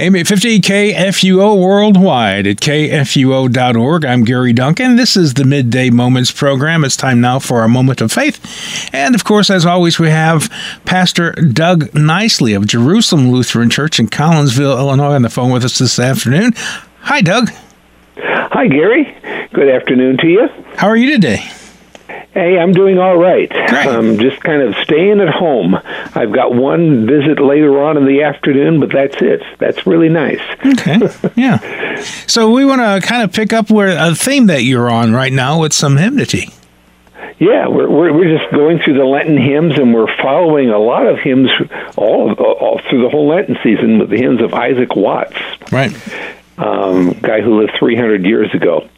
AM850 KFUO worldwide at KFUO.org. I'm Gary Duncan. This is the Midday Moments program. It's time now for our moment of faith. And, of course, as always, we have Pastor Doug Nicely of Jerusalem Lutheran Church in Collinsville, Illinois, on the phone with us this afternoon. Hi, Doug. Hi, Gary. Good afternoon to you. How are you today? Hey, I'm doing all right. I'm just kind of staying at home. I've got one visit later on in the afternoon, but that's it. That's really nice. Okay, yeah. So we want to kind of pick up where a theme that you're on right now with some hymnody. Yeah, we're just going through the Lenten hymns, and we're following a lot of hymns all through the whole Lenten season with the hymns of Isaac Watts. Right. Guy who lived 300 years ago.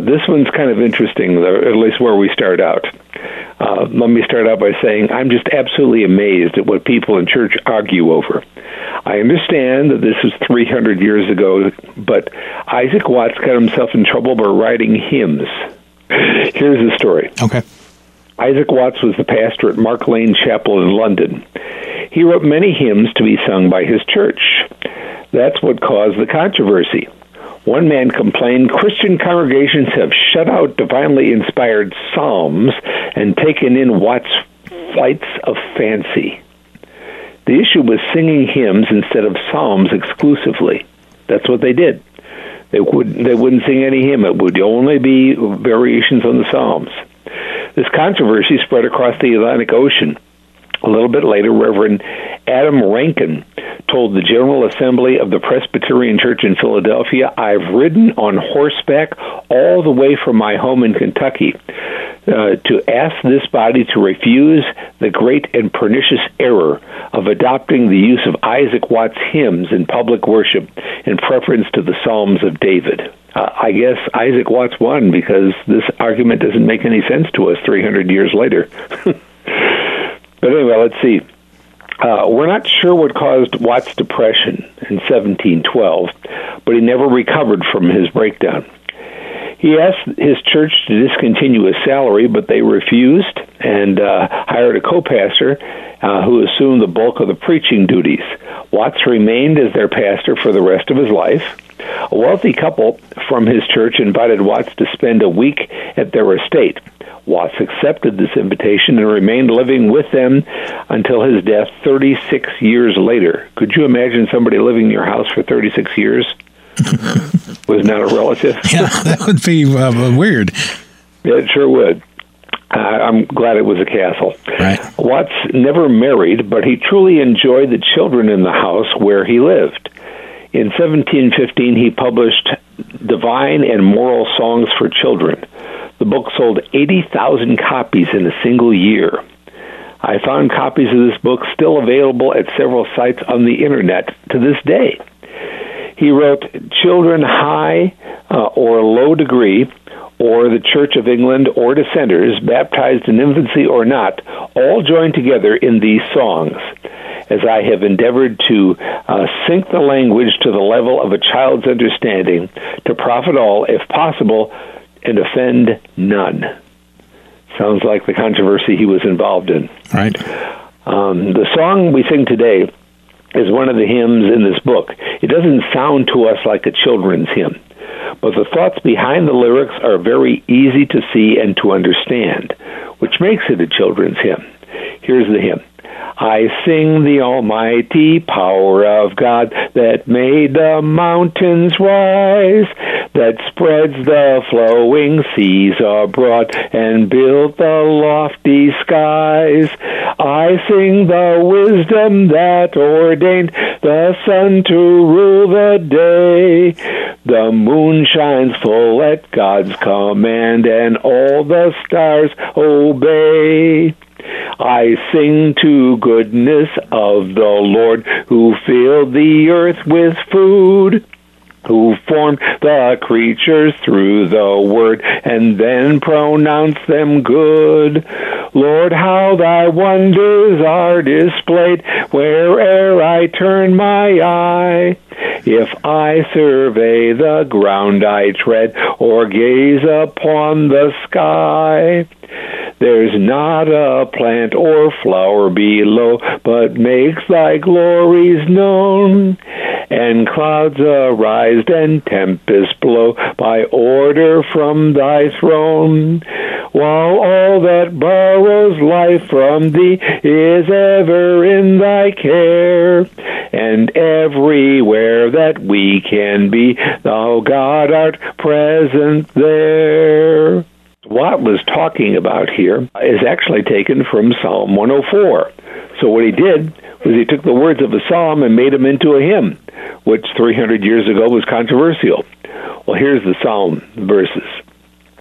This one's kind of interesting, at least where we start out. Let me start out by saying I'm just absolutely amazed at what people in church argue over. I understand that this is 300 years ago, but Isaac Watts got himself in trouble by writing hymns. Here's the story. Okay. Isaac Watts was the pastor at Mark Lane Chapel in London. He wrote many hymns to be sung by his church. That's what caused the controversy. One man complained, Christian congregations have shut out divinely inspired psalms and taken in Watts' flights of fancy. The issue was singing hymns instead of psalms exclusively. That's what they did. They wouldn't sing any hymn. It would only be variations on the psalms. This controversy spread across the Atlantic Ocean. A little bit later, Reverend Adam Rankin told the General Assembly of the Presbyterian Church in Philadelphia, I've ridden on horseback all the way from my home in Kentucky to ask this body to refuse the great and pernicious error of adopting the use of Isaac Watts hymns in public worship in preference to the Psalms of David. I guess Isaac Watts won because this argument doesn't make any sense to us 300 years later. But anyway, let's see. We're not sure what caused Watts' depression in 1712, but he never recovered from his breakdown. He asked his church to discontinue his salary, but they refused and hired a co-pastor who assumed the bulk of the preaching duties. Watts remained as their pastor for the rest of his life. A wealthy couple from his church invited Watts to spend a week at their estate. Watts accepted this invitation and remained living with them until his death 36 years later. Could you imagine somebody living in your house for 36 years? Was not a relative? Yeah, that would be weird. It sure would. I'm glad it was a castle. Right. Watts never married, but he truly enjoyed the children in the house where he lived. In 1715, he published Divine and Moral Songs for Children. The book sold 80,000 copies in a single year. I found copies of this book still available at several sites on the Internet to this day. He wrote Children High or Low Degree, or the Church of England, or Dissenters, baptized in infancy or not, all joined together in these songs. As I have endeavored to sink the language to the level of a child's understanding, to profit all, if possible, and offend none. Sounds like the controversy he was involved in. Right. The song we sing today is one of the hymns in this book. It doesn't sound to us like a children's hymn, but the thoughts behind the lyrics are very easy to see and to understand, which makes it a children's hymn. Here's the hymn. I sing the almighty power of God that made the mountains rise, that spreads the flowing seas abroad and built the lofty skies. I sing the wisdom that ordained the sun to rule the day. The moon shines full at God's command, and all the stars obey. I sing to goodness of the Lord, who filled the earth with food, who formed the creatures through the word, and then pronounced them good. Lord, how thy wonders are displayed where'er I turn my eye. If I survey the ground I tread, or gaze upon the sky, There's not a plant or flower below, but makes thy glories known. And clouds arise and tempests blow by order from thy throne. While all that borrows life from thee is ever in thy care, and everywhere that we can be, thou God art present there. What was talking about here is actually taken from Psalm 104. So what he did was he took the words of a psalm and made them into a hymn, which 300 years ago was controversial. Well, here's the psalm verses.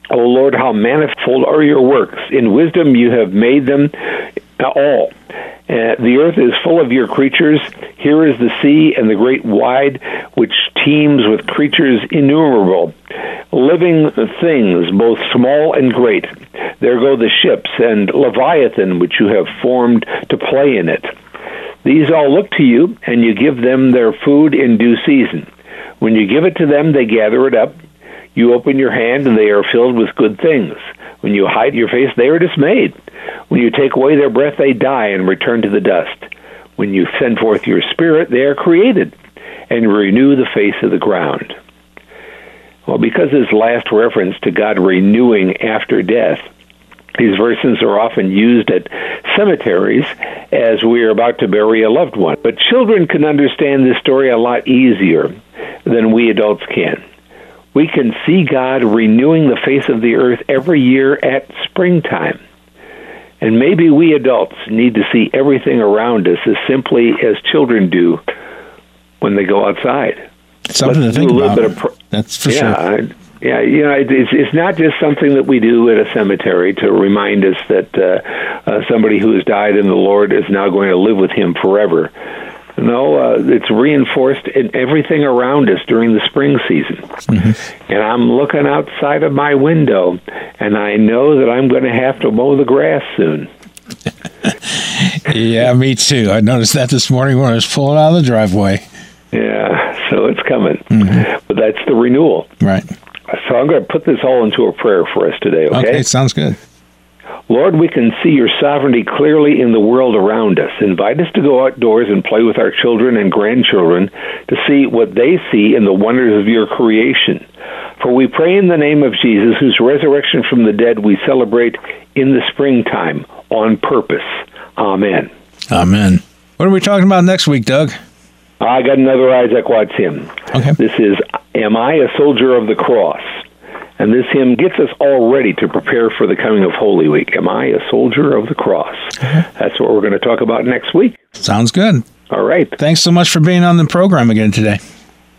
O Lord, how manifold are your works. In wisdom you have made them all. The earth is full of your creatures. Here is the sea and the great wide, which teems with creatures innumerable, living things, both small and great. There go the ships and Leviathan, which you have formed to play in it. These all look to you, and you give them their food in due season. When you give it to them, they gather it up. You open your hand, and they are filled with good things. When you hide your face, they are dismayed. When you take away their breath, they die and return to the dust. When you send forth your spirit, they are created, and renew the face of the ground. Well, because his last reference to God renewing after death, these verses are often used at cemeteries as we are about to bury a loved one. But children can understand this story a lot easier than we adults can. We can see God renewing the face of the earth every year at springtime. And maybe we adults need to see everything around us as simply as children do when they go outside. Something to think about. That's for sure. Yeah, you know, it's not just something that we do at a cemetery to remind us that somebody who has died in the Lord is now going to live with him forever. No, it's reinforced in everything around us during the spring season. Mm-hmm. And I'm looking outside of my window, and I know that I'm going to have to mow the grass soon. Yeah, me too. I noticed that this morning when I was pulling out of the driveway. Yeah, so it's coming. Mm-hmm. But that's the renewal. Right. So I'm going to put this all into a prayer for us today, okay? Okay, sounds good. Lord, we can see your sovereignty clearly in the world around us. Invite us to go outdoors and play with our children and grandchildren to see what they see in the wonders of your creation. For we pray in the name of Jesus, whose resurrection from the dead we celebrate in the springtime on purpose. Amen. Amen. What are we talking about next week, Doug? I got another Isaac Watts hymn. Okay. This is, Am I a Soldier of the Cross? And this hymn gets us all ready to prepare for the coming of Holy Week. Am I a soldier of the cross? That's what we're going to talk about next week. Sounds good. All right. Thanks so much for being on the program again today.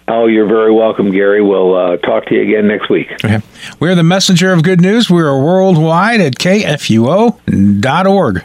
Oh, you're very welcome, Gary. We'll talk to you again next week. Okay. We're the messenger of good news. We are worldwide at KFUO.org.